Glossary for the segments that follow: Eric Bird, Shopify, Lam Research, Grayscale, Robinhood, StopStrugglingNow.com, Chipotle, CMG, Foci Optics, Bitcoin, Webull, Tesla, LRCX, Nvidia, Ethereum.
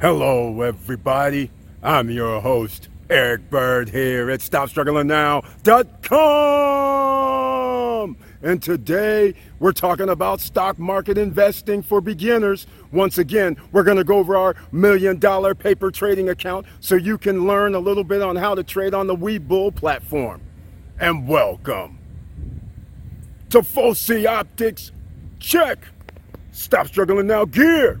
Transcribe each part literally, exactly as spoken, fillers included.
Hello everybody, I'm your host, Eric Bird here at Stop Struggling Now dot com. And today we're talking about stock market investing for beginners. Once again, we're going to go over our million dollar paper trading account so you can learn a little bit on how to trade on the Webull platform. And welcome to Foci Optics. Check Stop Struggling Now gear.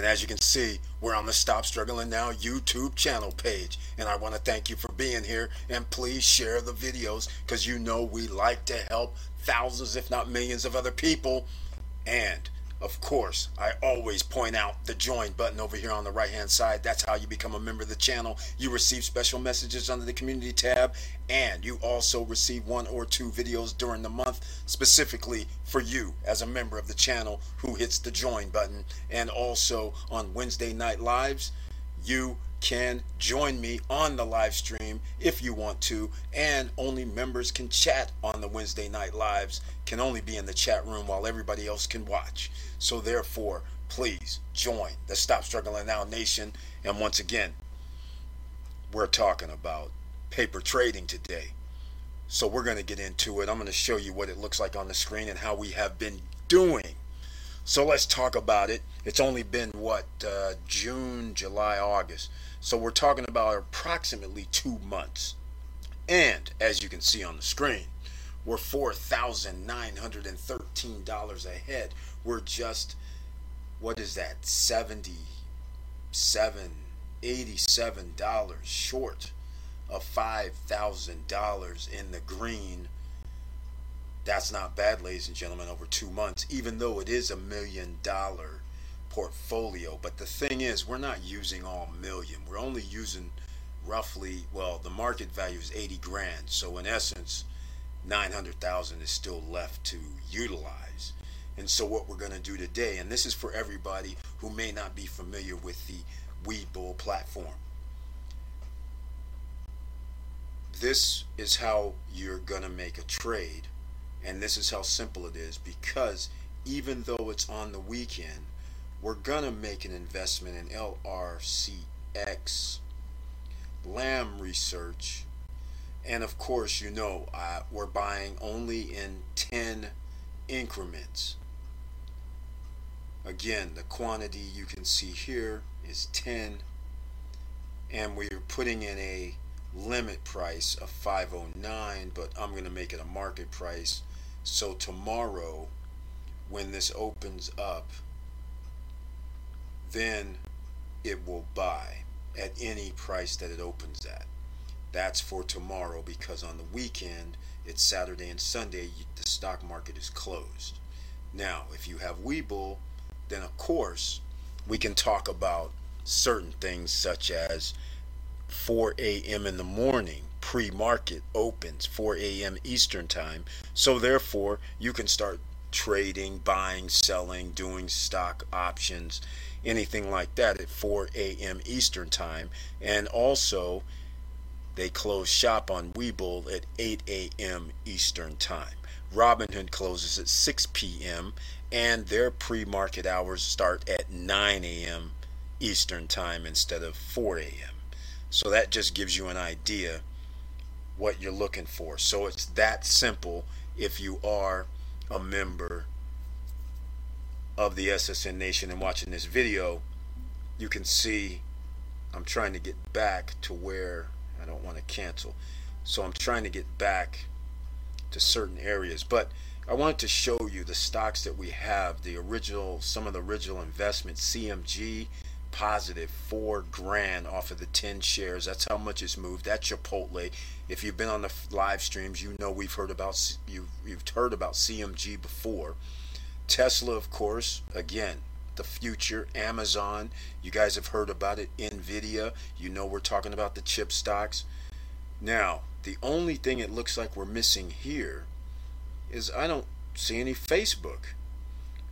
As you can see, we're on the Stop Struggling Now YouTube channel page, and I want to thank you for being here, and please share the videos because you know we like to help thousands if not millions of other people. And of course, I always point out the join button over here on the right hand side. That's how you become a member of the channel. You receive special messages under the community tab, and you also receive one or two videos during the month specifically for you as a member of the channel who hits the join button. And also on Wednesday night lives, you can join me on the live stream if you want to, and only members can chat on the Wednesday night lives, can only be in the chat room while everybody else can watch. So therefore, please join the Stop Struggling Now Nation. And once again, we're talking about paper trading today, so we're going to get into it. I'm going to show you what it looks like on the screen and how we have been doing. So let's talk about it. It's only been what, uh, June, July, August. So we're talking about approximately two months. And as you can see on the screen, we're four thousand nine hundred thirteen dollars ahead. We're just, what is that, seventy-seven, eighty-seven dollars short of five thousand dollars in the green. That's not bad, ladies and gentlemen, over two months, even though it is a million dollar portfolio. But the thing is, we're not using all million. We're only using roughly, well, the market value is eighty grand. So in essence, nine hundred thousand is still left to utilize. And so what we're going to do today, and this is for everybody who may not be familiar with the Webull platform. This is how you're going to make a trade. And this is how simple it is, because even though it's on the weekend, we're going to make an investment in L R C X, Lamb Research. And of course, you know, uh, we're buying only in ten increments. Again, the quantity you can see here is ten. And we're putting in a limit price of five oh nine, but I'm going to make it a market price. So tomorrow, when this opens up, then it will buy at any price that it opens at. That's for tomorrow, because on the weekend, it's Saturday and Sunday, the stock market is closed. Now, if you have Webull, then of course, we can talk about certain things such as four a m in the morning, pre-market opens four a m Eastern time. So therefore, you can start trading, buying, selling, doing stock options, anything like that at four a m Eastern time. And also, they close shop on Webull at eight a m Eastern time. Robinhood closes at six p m and their pre-market hours start at nine a m Eastern time instead of four a m So that just gives you an idea what you're looking for. So it's that simple if you are a member of the S S N Nation and watching this video. You can see I'm trying to get back to where I don't want to cancel. So I'm trying to get back to certain areas. But I wanted to show you the stocks that we have, the original, some of the original investments. C M G, positive four grand off of the ten shares. That's how much it's moved. That's Chipotle. If you've been on the live streams, you know we've heard about, you've, you've heard about C M G before. Tesla, of course, again, the future. Amazon, you guys have heard about it. Nvidia, you know we're talking about the chip stocks. Now, the only thing it looks like we're missing here is I don't see any Facebook.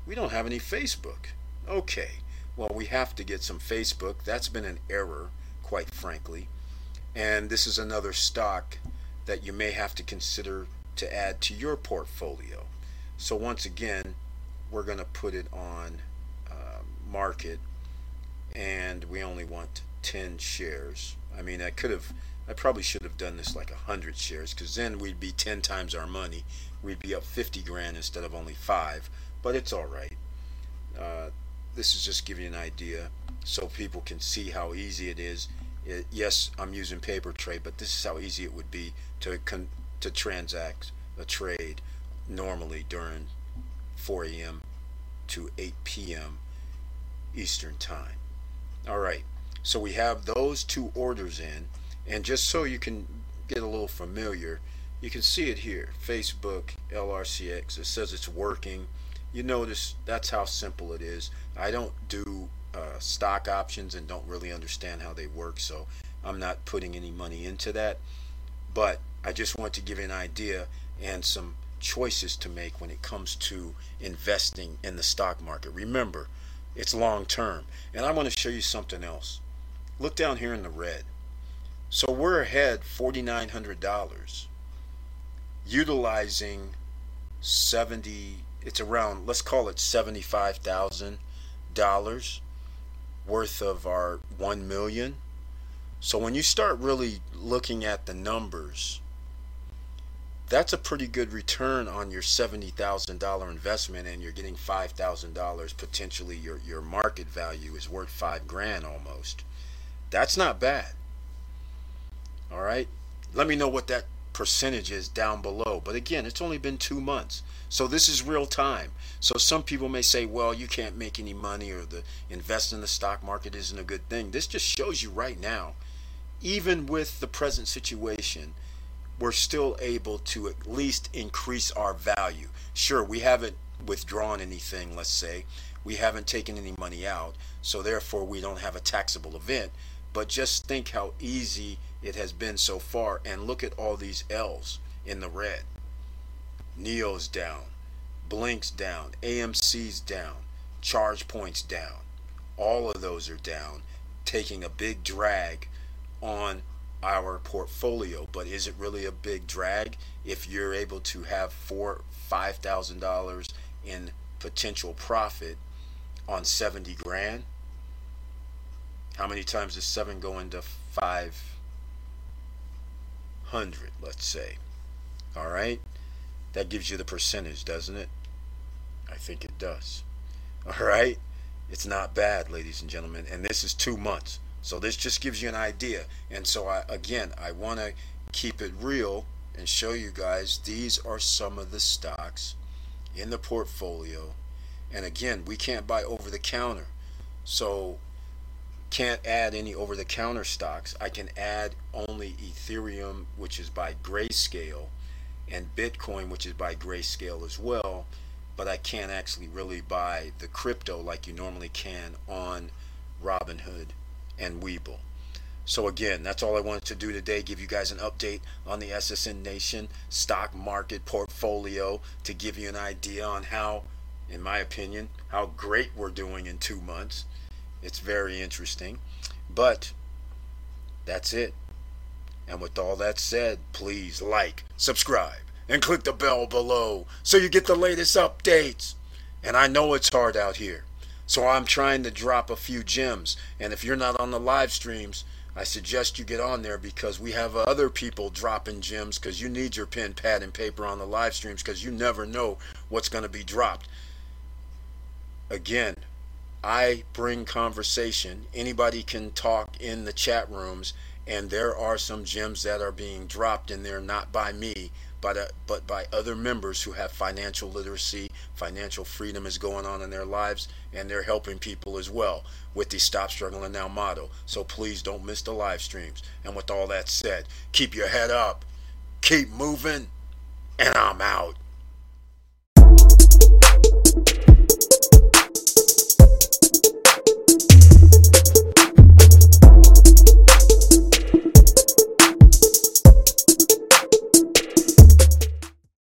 We don't have any Facebook. Okay, well, we have to get some Facebook. That's been an error, quite frankly. And this is another stock that you may have to consider to add to your portfolio. So once again, we're going to put it on uh, market, and we only want ten shares. I mean, I could have, I probably should have done this like one hundred shares, because then we'd be ten times our money. We'd be up fifty grand instead of only five, but it's all right. Uh, this is just giving you an idea so people can see how easy it is. It, yes, I'm using paper trade, but this is how easy it would be to con- to transact a trade normally during four a.m. to eight p.m. Eastern Time. All right, so we have those two orders in, and just so you can get a little familiar, you can see it here, Facebook, L R C X. It says it's working. You notice that's how simple it is. I don't do uh, stock options and don't really understand how they work, so I'm not putting any money into that. But I just want to give you an idea and some choices to make when it comes to investing in the stock market. Remember, it's long term. And I want to show you something else. Look down here in the red. So we're ahead four thousand nine hundred dollars. Utilizing seventy, it's around, let's call it seventy-five thousand dollars worth of our one million. So when you start really looking at the numbers, that's a pretty good return on your seventy thousand dollars investment, and you're getting five thousand dollars potentially. Your your market value is worth five grand almost. That's not bad. All right, let me know what that percentage is down below. But again, it's only been two months, so this is real time. So some people may say, well, you can't make any money, or the invest in the stock market isn't a good thing. This just shows you right now, even with the present situation, we're still able to at least increase our value. Sure, we haven't withdrawn anything, let's say we haven't taken any money out, so therefore we don't have a taxable event. But just think how easy it has been so far, and look at all these L's in the red. Neo's down, Blink's down, A M C's down, ChargePoint's down. All of those are down, taking a big drag on our portfolio. But is it really a big drag if you're able to have four, five thousand dollars in potential profit on seventy grand? How many times does seven go into five? Hundred, let's say. All right, that gives you the percentage, doesn't it? I think it does. All right, it's not bad, ladies and gentlemen, and this is two months, so this just gives you an idea. And so I again I want to keep it real and show you guys these are some of the stocks in the portfolio. And again, we can't buy over the counter, so can't add any over-the-counter stocks. I can add only Ethereum, which is by Grayscale, and Bitcoin, which is by Grayscale as well, but I can't actually really buy the crypto like you normally can on Robinhood and Webull. So again, that's all I wanted to do today, give you guys an update on the S S N Nation stock market portfolio to give you an idea on how, in my opinion, how great we're doing in two months. It's very interesting, but that's it. And with all that said, please like, subscribe, and click the bell below so you get the latest updates. And I know it's hard out here, so I'm trying to drop a few gems. And if you're not on the live streams, I suggest you get on there, because we have other people dropping gems, because you need your pen, pad, and paper on the live streams, because you never know what's going to be dropped. Again, I bring conversation. Anybody can talk in the chat rooms, and there are some gems that are being dropped in there, not by me, but uh, but by other members who have financial literacy, financial freedom is going on in their lives, and they're helping people as well with the Stop Struggling Now motto. So please don't miss the live streams. And with all that said, keep your head up, keep moving, and I'm out.